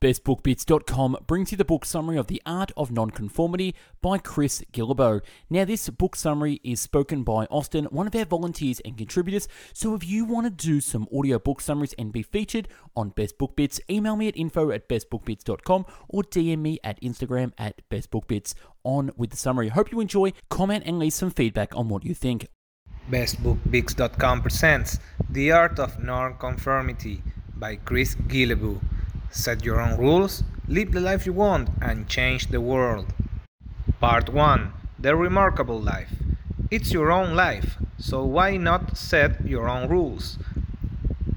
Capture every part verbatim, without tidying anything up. best book bits dot com brings you the book summary of The Art of Nonconformity by Chris Guillebeau. Now, this book summary is spoken by Austin, one of our volunteers and contributors, so if you want to do some audio book summaries and be featured on Best Book Bits, email me at info at best book bits dot com or D M me at Instagram at bestbookbits. On with the summary. Hope you enjoy. Comment and leave some feedback on what you think. best book bits dot com presents The Art of Nonconformity by Chris Guillebeau. Set your own rules, live the life you want, and change the world. Part one. The Remarkable Life. It's your own life, so why not set your own rules?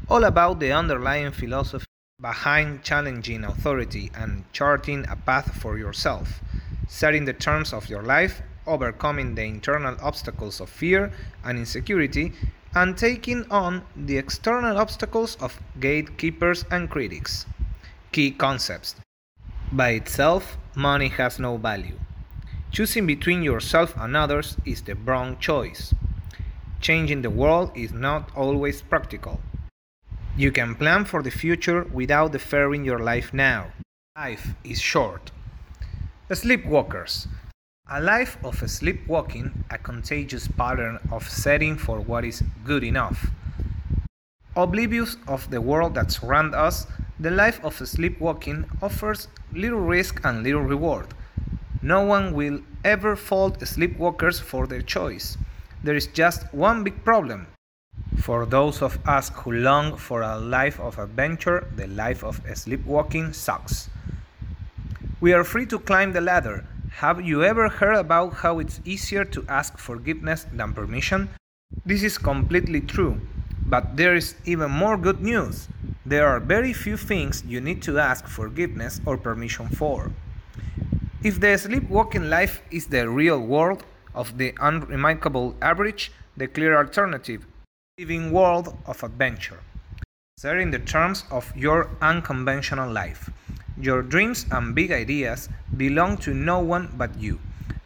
All about the underlying philosophy behind challenging authority and charting a path for yourself, setting the terms of your life, overcoming the internal obstacles of fear and insecurity, and taking on the external obstacles of gatekeepers and critics. Key concepts. By itself, money has no value. Choosing between yourself and others is the wrong choice. Changing the world is not always practical. You can plan for the future without deferring your life now. Life is short. Sleepwalkers. A life of sleepwalking, a contagious pattern of setting for what is good enough. Oblivious of the world that surrounds us, the life of sleepwalking offers little risk and little reward. No one will ever fault sleepwalkers for their choice. There is just one big problem. For those of us who long for a life of adventure, the life of sleepwalking sucks. We are free to climb the ladder. Have you ever heard about how it's easier to ask forgiveness than permission? This is completely true, but there is even more good news. There are very few things you need to ask forgiveness or permission for. If the sleepwalking life is the real world of the unremarkable average, the clear alternative, living world of adventure. Setting the terms of your unconventional life. Your dreams and big ideas belong to no one but you,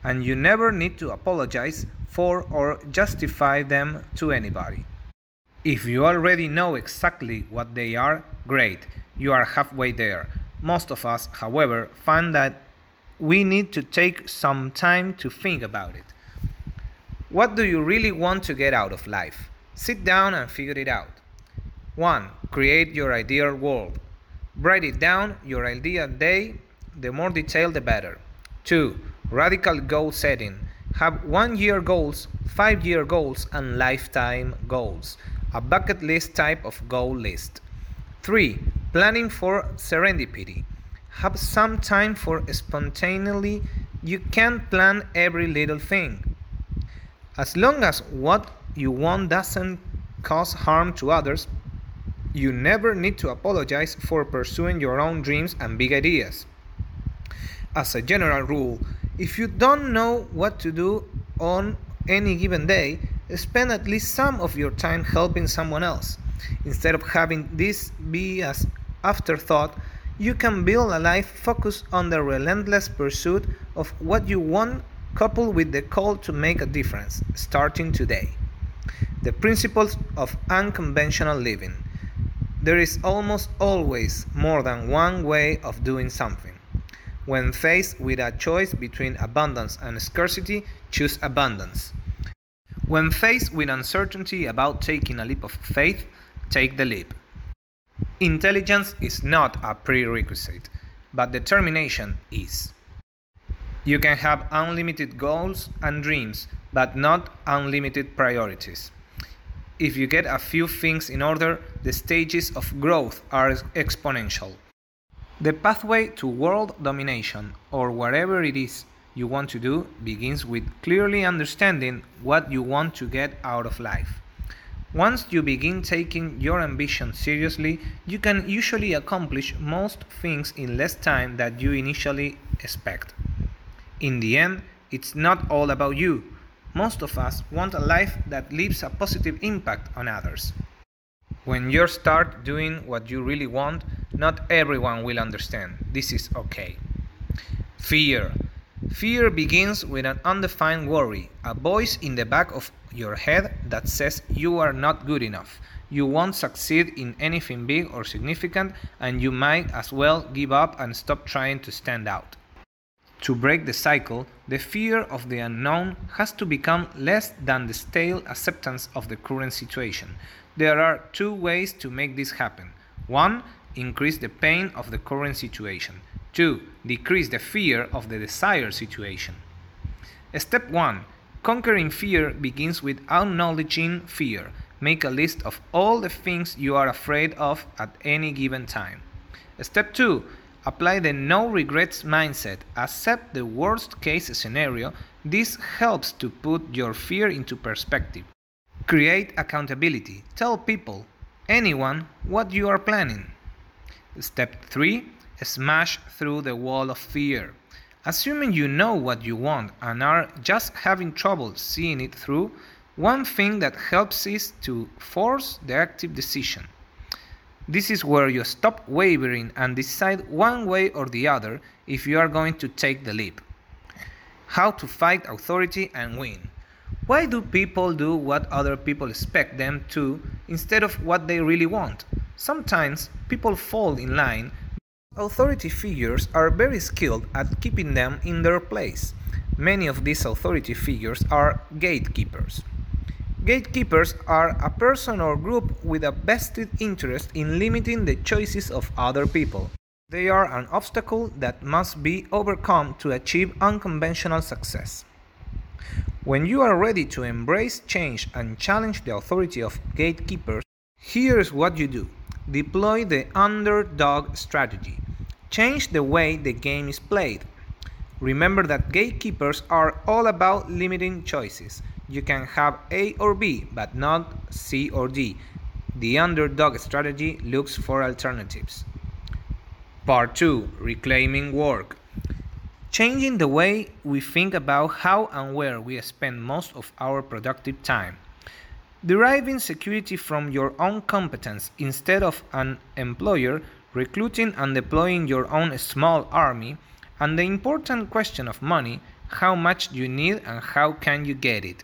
and you never need to apologize for or justify them to anybody. If you already know exactly what they are, great, you are halfway there. Most of us, however, find that we need to take some time to think about it. What do you really want to get out of life? Sit down and figure it out. one. Create your ideal world. Write it down, your ideal day, the more detailed the better. two. Radical goal setting. Have one-year goals, five-year goals, and lifetime goals. A bucket list type of goal list. three. Planning for serendipity. Have some time for spontaneity. You can plan every little thing. As long as what you want doesn't cause harm to others, you never need to apologize for pursuing your own dreams and big ideas. As a general rule, if you don't know what to do on any given day, spend at least some of your time helping someone else. Instead of having this be as afterthought, you can build a life focused on the relentless pursuit of what you want, coupled with the call to make a difference, starting today. The principles of unconventional living. There is almost always more than one way of doing something. When faced with a choice between abundance and scarcity, choose abundance. When faced with uncertainty about taking a leap of faith, take the leap. Intelligence is not a prerequisite, but determination is. You can have unlimited goals and dreams, but not unlimited priorities. If you get a few things in order, the stages of growth are exponential. The pathway to world domination, or whatever it is you want to do, begins with clearly understanding what you want to get out of life. Once you begin taking your ambition seriously, you can usually accomplish most things in less time than you initially expect. In the end, it's not all about you. Most of us want a life that leaves a positive impact on others. When you start doing what you really want, not everyone will understand. This is okay. Fear. Fear begins with an undefined worry, a voice in the back of your head that says you are not good enough, you won't succeed in anything big or significant, and you might as well give up and stop trying to stand out. To break the cycle, the fear of the unknown has to become less than the stale acceptance of the current situation. There are two ways to make this happen. One, increase the pain of the current situation. Two, decrease the fear of the desired situation. Step one. Conquering fear begins with acknowledging fear. Make a list of all the things you are afraid of at any given time. Step two. Apply the no regrets mindset. Accept the worst case scenario. This helps to put your fear into perspective. Create accountability. Tell people, anyone, what you are planning. Step three. Smash through the wall of fear. Assuming you know what you want and are just having trouble seeing it through, one thing that helps is to force the active decision. This is where you stop wavering and decide one way or the other if you are going to take the leap. How to fight authority and win. Why do people do what other people expect them to instead of what they really want? Sometimes people fall in line. Authority figures are very skilled at keeping them in their place. Many of these authority figures are gatekeepers. Gatekeepers are a person or group with a vested interest in limiting the choices of other people. They are an obstacle that must be overcome to achieve unconventional success. When you are ready to embrace change and challenge the authority of gatekeepers, here is what you do. Deploy the underdog strategy. Change the way the game is played. Remember that gatekeepers are all about limiting choices. You can have A or B, but not C or D. The underdog strategy looks for alternatives. Part two. Reclaiming work. Changing the way we think about how and where we spend most of our productive time. Deriving security from your own competence instead of an employer, recruiting and deploying your own small army, and the important question of money, how much you need and how can you get it.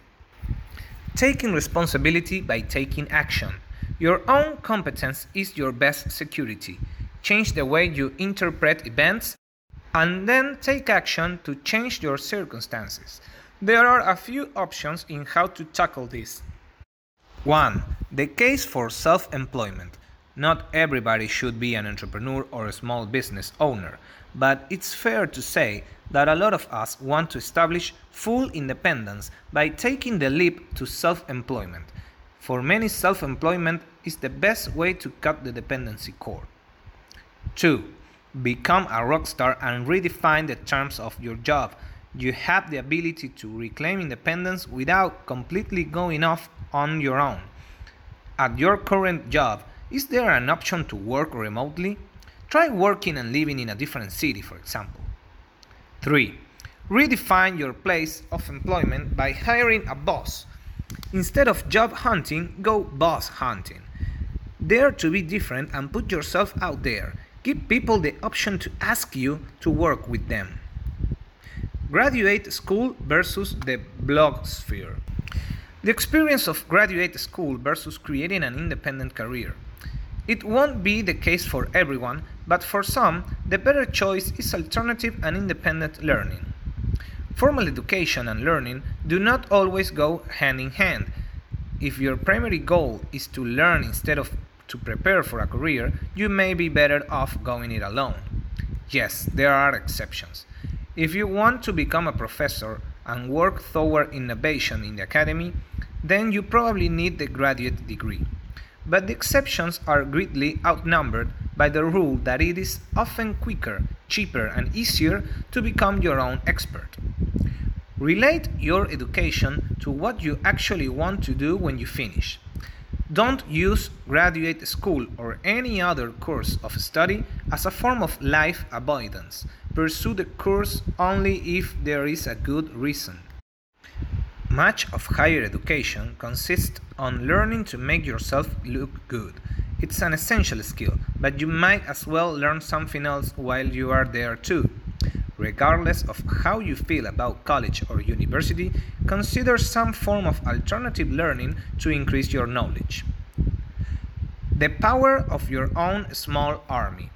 Taking responsibility by taking action. Your own competence is your best security. Change the way you interpret events and then take action to change your circumstances. There are a few options in how to tackle this. one. The case for self-employment. Not everybody should be an entrepreneur or a small business owner, but it's fair to say that a lot of us want to establish full independence by taking the leap to self-employment. For many, self-employment is the best way to cut the dependency cord. two. Become a rock star and redefine the terms of your job. You have the ability to reclaim independence without completely going off on your own. At your current job, is there an option to work remotely? Try working and living in a different city, for example. three. Redefine your place of employment by hiring a boss. Instead of job hunting, go boss hunting. Dare to be different and put yourself out there. Give people the option to ask you to work with them. Graduate school versus the blogosphere. The experience of graduate school versus creating an independent career. It won't be the case for everyone, but for some, the better choice is alternative and independent learning. Formal education and learning do not always go hand in hand. If your primary goal is to learn instead of to prepare for a career, you may be better off going it alone. Yes, there are exceptions. If you want to become a professor and work toward innovation in the academy, then you probably need the graduate degree. But the exceptions are greatly outnumbered by the rule that it is often quicker, cheaper, and easier to become your own expert. Relate your education to what you actually want to do when you finish. Don't use graduate school or any other course of study as a form of life avoidance. Pursue the course only if there is a good reason. Much of higher education consists on learning to make yourself look good. It's an essential skill, but you might as well learn something else while you are there too. Regardless of how you feel about college or university, consider some form of alternative learning to increase your knowledge. the power of your own small army.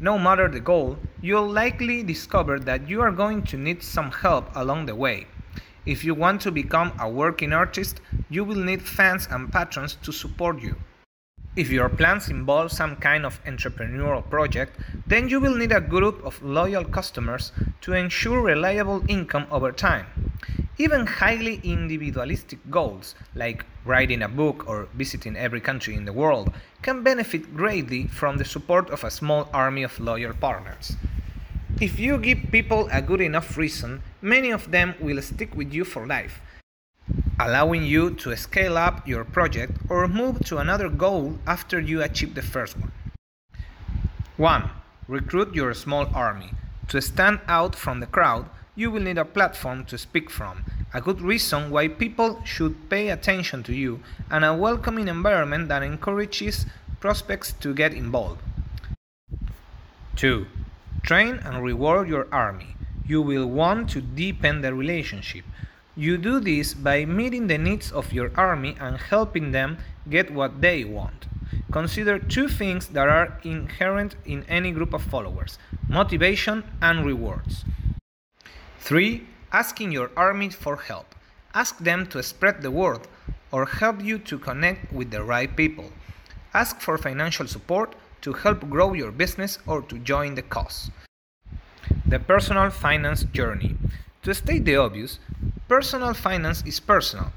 No matter the goal, you'll likely discover that you are going to need some help along the way. If you want to become a working artist, you will need fans and patrons to support you. If your plans involve some kind of entrepreneurial project, then you will need a group of loyal customers to ensure reliable income over time. Even highly individualistic goals, like writing a book or visiting every country in the world, can benefit greatly from the support of a small army of loyal partners. If you give people a good enough reason, many of them will stick with you for life, allowing you to scale up your project or move to another goal after you achieve the first one. one. Recruit your small army. To stand out from the crowd, you will need a platform to speak from, a good reason why people should pay attention to you, and a welcoming environment that encourages prospects to get involved. two. Train and reward your army. You will want to deepen the relationship. You do this by meeting the needs of your army and helping them get what they want. Consider two things that are inherent in any group of followers: motivation and rewards. three. Asking your army for help. Ask them to spread the word or help you to connect with the right people. Ask for financial support to help grow your business or to join the cause. The personal finance journey. To state the obvious, personal finance is personal.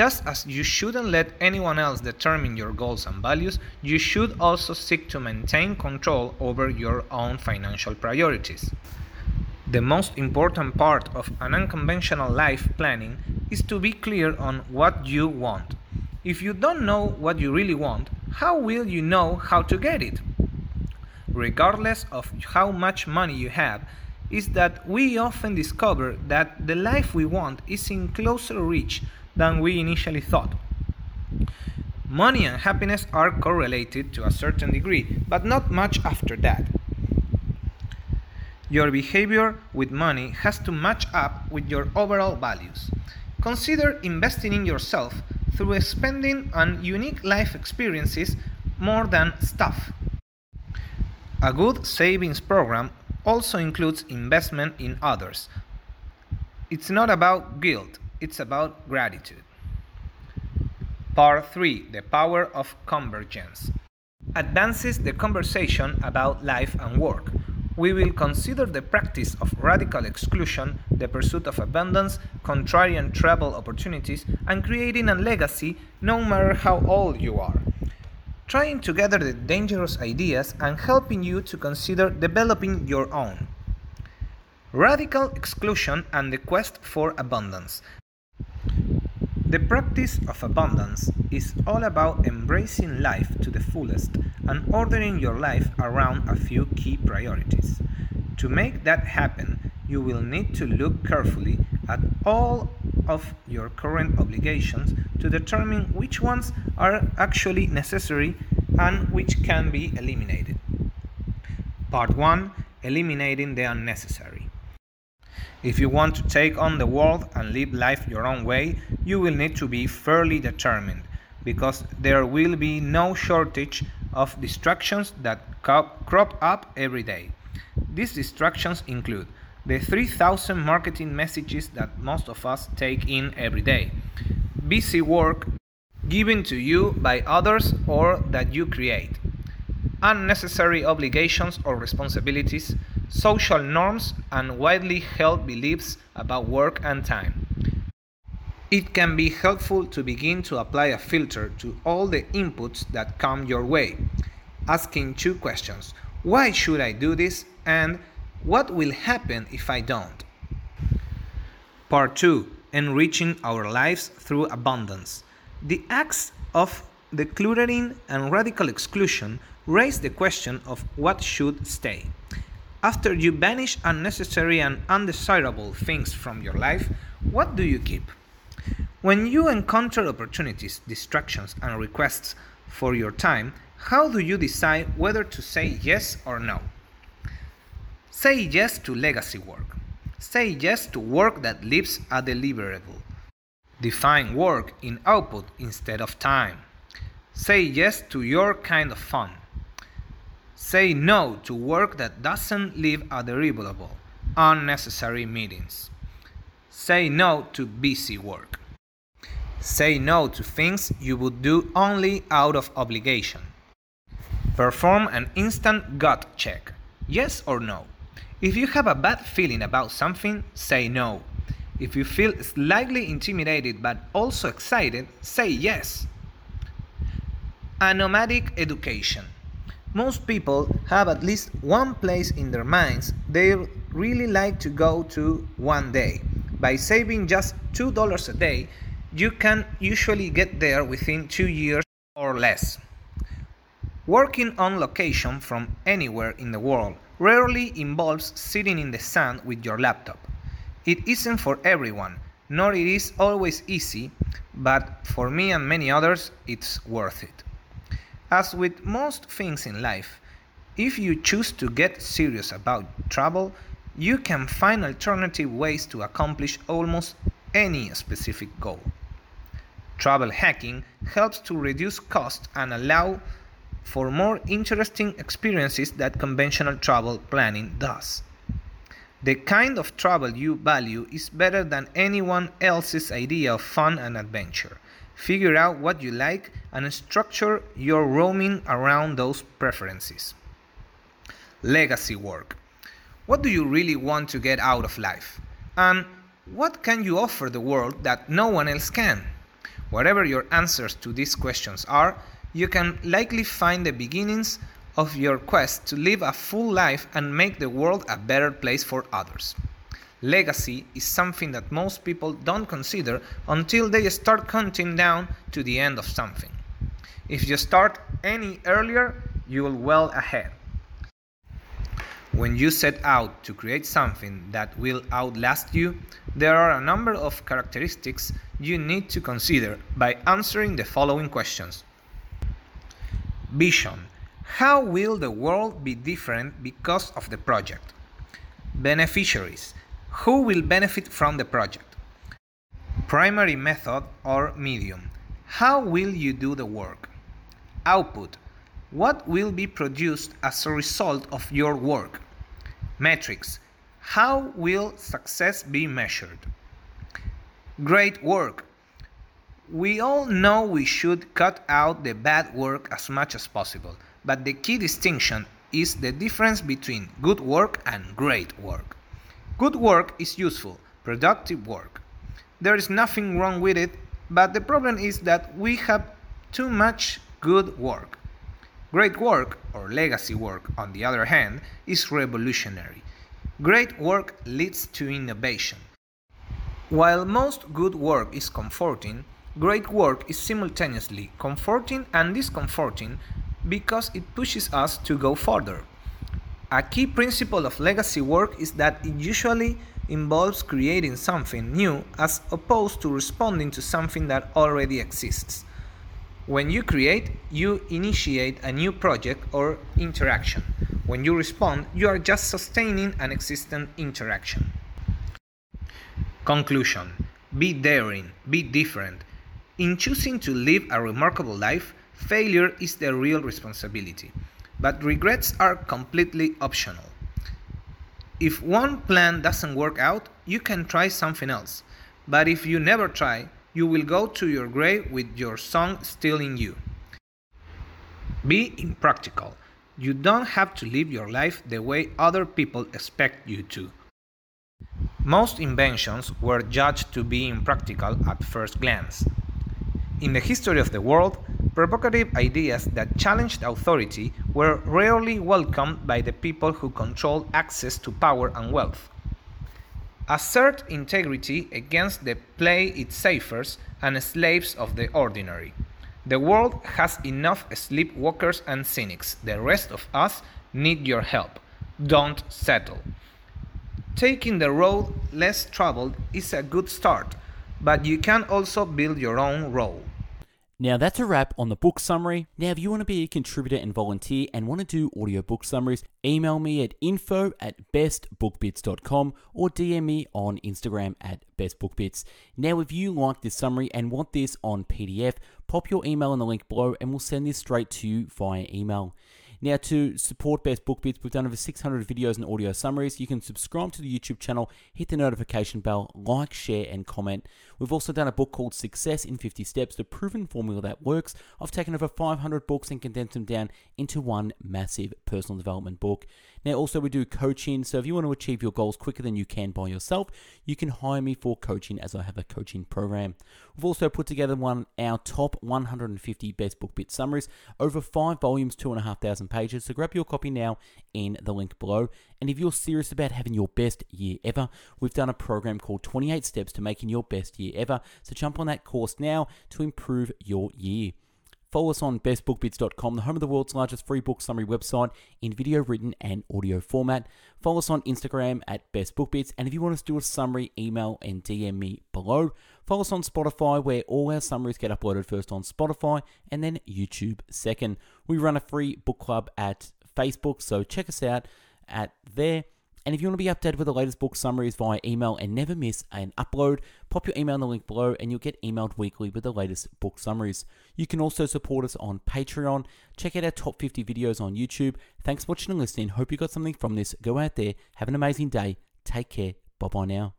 Just as you shouldn't let anyone else determine your goals and values, you should also seek to maintain control over your own financial priorities. The most important part of an unconventional life planning is to be clear on what you want. If you don't know what you really want, how will you know how to get it? Regardless of how much money you have, is that we often discover that the life we want is in closer reach than we initially thought. Money and happiness are correlated to a certain degree, but not much after that. Your behavior with money has to match up with your overall values. Consider investing in yourself through spending on unique life experiences more than stuff. A good savings program also includes investment in others. It's not about guilt, it's about gratitude. Part three. The power of convergence advances the conversation about life and work. We will consider the practice of radical exclusion, the pursuit of abundance, contrarian travel opportunities, and creating a legacy no matter how old you are. Trying to gather the dangerous ideas and helping you to consider developing your own. Radical exclusion and the quest for abundance. The practice of abundance is all about embracing life to the fullest and ordering your life around a few key priorities. To make that happen, you will need to look carefully at all of your current obligations to determine which ones are actually necessary and which can be eliminated. Part one. Eliminating the unnecessary. If you want to take on the world and live life your own way, you will need to be fairly determined, because there will be no shortage of distractions that crop up every day. These distractions include the three thousand marketing messages that most of us take in every day, busy work given to you by others or that you create, unnecessary obligations or responsibilities, social norms, and widely held beliefs about work and time. It can be helpful to begin to apply a filter to all the inputs that come your way, asking two questions: why should I do this? And what will happen if I don't? Part two. Enriching our lives through abundance. The acts of decluttering and radical exclusion raise the question of what should stay. After you banish unnecessary and undesirable things from your life, what do you keep? When you encounter opportunities, distractions, and requests for your time, how do you decide whether to say yes or no? Say yes to legacy work. Say yes to work that leaves a deliverable. Define work in output instead of time. Say yes to your kind of fun. Say no to work that doesn't leave a deliverable, unnecessary meetings. Say no to busy work. Say no to things you would do only out of obligation. Perform an instant gut check, yes or no. If you have a bad feeling about something, say no. If you feel slightly intimidated but also excited, say yes. A nomadic education. Most people have at least one place in their minds they really like to go to one day. By saving just two dollars a day, you can usually get there within two years or less. Working on location from anywhere in the world rarely involves sitting in the sun with your laptop. It isn't for everyone, nor it is always easy, but for me and many others, it's worth it. As with most things in life, if you choose to get serious about travel, you can find alternative ways to accomplish almost any specific goal. Travel hacking helps to reduce costs and allow for more interesting experiences that conventional travel planning does. The kind of travel you value is better than anyone else's idea of fun and adventure. Figure out what you like and structure your roaming around those preferences. Legacy work. What do you really want to get out of life? And what can you offer the world that no one else can? Whatever your answers to these questions are, you can likely find the beginnings of your quest to live a full life and make the world a better place for others. Legacy is something that most people don't consider until they start counting down to the end of something. If you start any earlier, you will well ahead. When you set out to create something that will outlast you, there are a number of characteristics you need to consider by answering the following questions. Vision. How will the world be different because of the project? Beneficiaries. Who will benefit from the project? Primary method or medium. How will you do the work? Output. What will be produced as a result of your work? Metrics. How will success be measured? Great work. We all know we should cut out the bad work as much as possible, but the key distinction is the difference between good work and great work. Good work is useful, productive work. There is nothing wrong with it, but the problem is that we have too much good work. Great work, or legacy work, on the other hand, is revolutionary. Great work leads to innovation. While most good work is comforting, great work is simultaneously comforting and discomforting because it pushes us to go further. A key principle of legacy work is that it usually involves creating something new as opposed to responding to something that already exists. When you create, you initiate a new project or interaction. When you respond, you are just sustaining an existing interaction. Conclusion. Be daring, be different. In choosing to live a remarkable life, failure is the real responsibility. But regrets are completely optional. If one plan doesn't work out, you can try something else. But if you never try, you will go to your grave with your song still in you. Be impractical. You don't have to live your life the way other people expect you to. Most inventions were judged to be impractical at first glance. In the history of the world, provocative ideas that challenged authority were rarely welcomed by the people who controlled access to power and wealth. Assert integrity against the play it savors and slaves of the ordinary. The world has enough sleepwalkers and cynics. The rest of us need your help. Don't settle. Taking the road less traveled is a good start, but you can also build your own road. Now that's a wrap on the book summary. Now if you want to be a contributor and volunteer and want to do audiobook summaries, email me at info at best book bits dot com or D M me on Instagram at bestbookbits. Now if you like this summary and want this on P D F, pop your email in the link below and we'll send this straight to you via email. Now to support Best Book Bits, we've done over six hundred videos and audio summaries. You can subscribe to the YouTube channel, hit the notification bell, like, share, and comment. We've also done a book called Success in fifty Steps, the proven formula that works. I've taken over five hundred books and condensed them down into one massive personal development book. Now also we do coaching, so if you want to achieve your goals quicker than you can by yourself, you can hire me for coaching as I have a coaching program. We've also put together one our top one hundred fifty Best Book Bits summaries, over five volumes, two and a half thousand pages, so grab your copy now in the link below. And if you're serious about having your best year ever, we've done a program called twenty-eight Steps to Making Your Best Year Ever, so jump on that course now to improve your year. Follow us on best book bits dot com, the home of the world's largest free book summary website in video, written, and audio format. Follow us on Instagram at bestbookbits, and if you want us to do a summary, email and D M me below. Follow us on Spotify, where all our summaries get uploaded first on Spotify and then YouTube second. We run a free book club at Facebook, so check us out at there. And if you want to be updated with the latest book summaries via email and never miss an upload, pop your email in the link below and you'll get emailed weekly with the latest book summaries. You can also support us on Patreon. Check out our top fifty videos on YouTube. Thanks for watching and listening. Hope you got something from this. Go out there. Have an amazing day. Take care. Bye-bye now.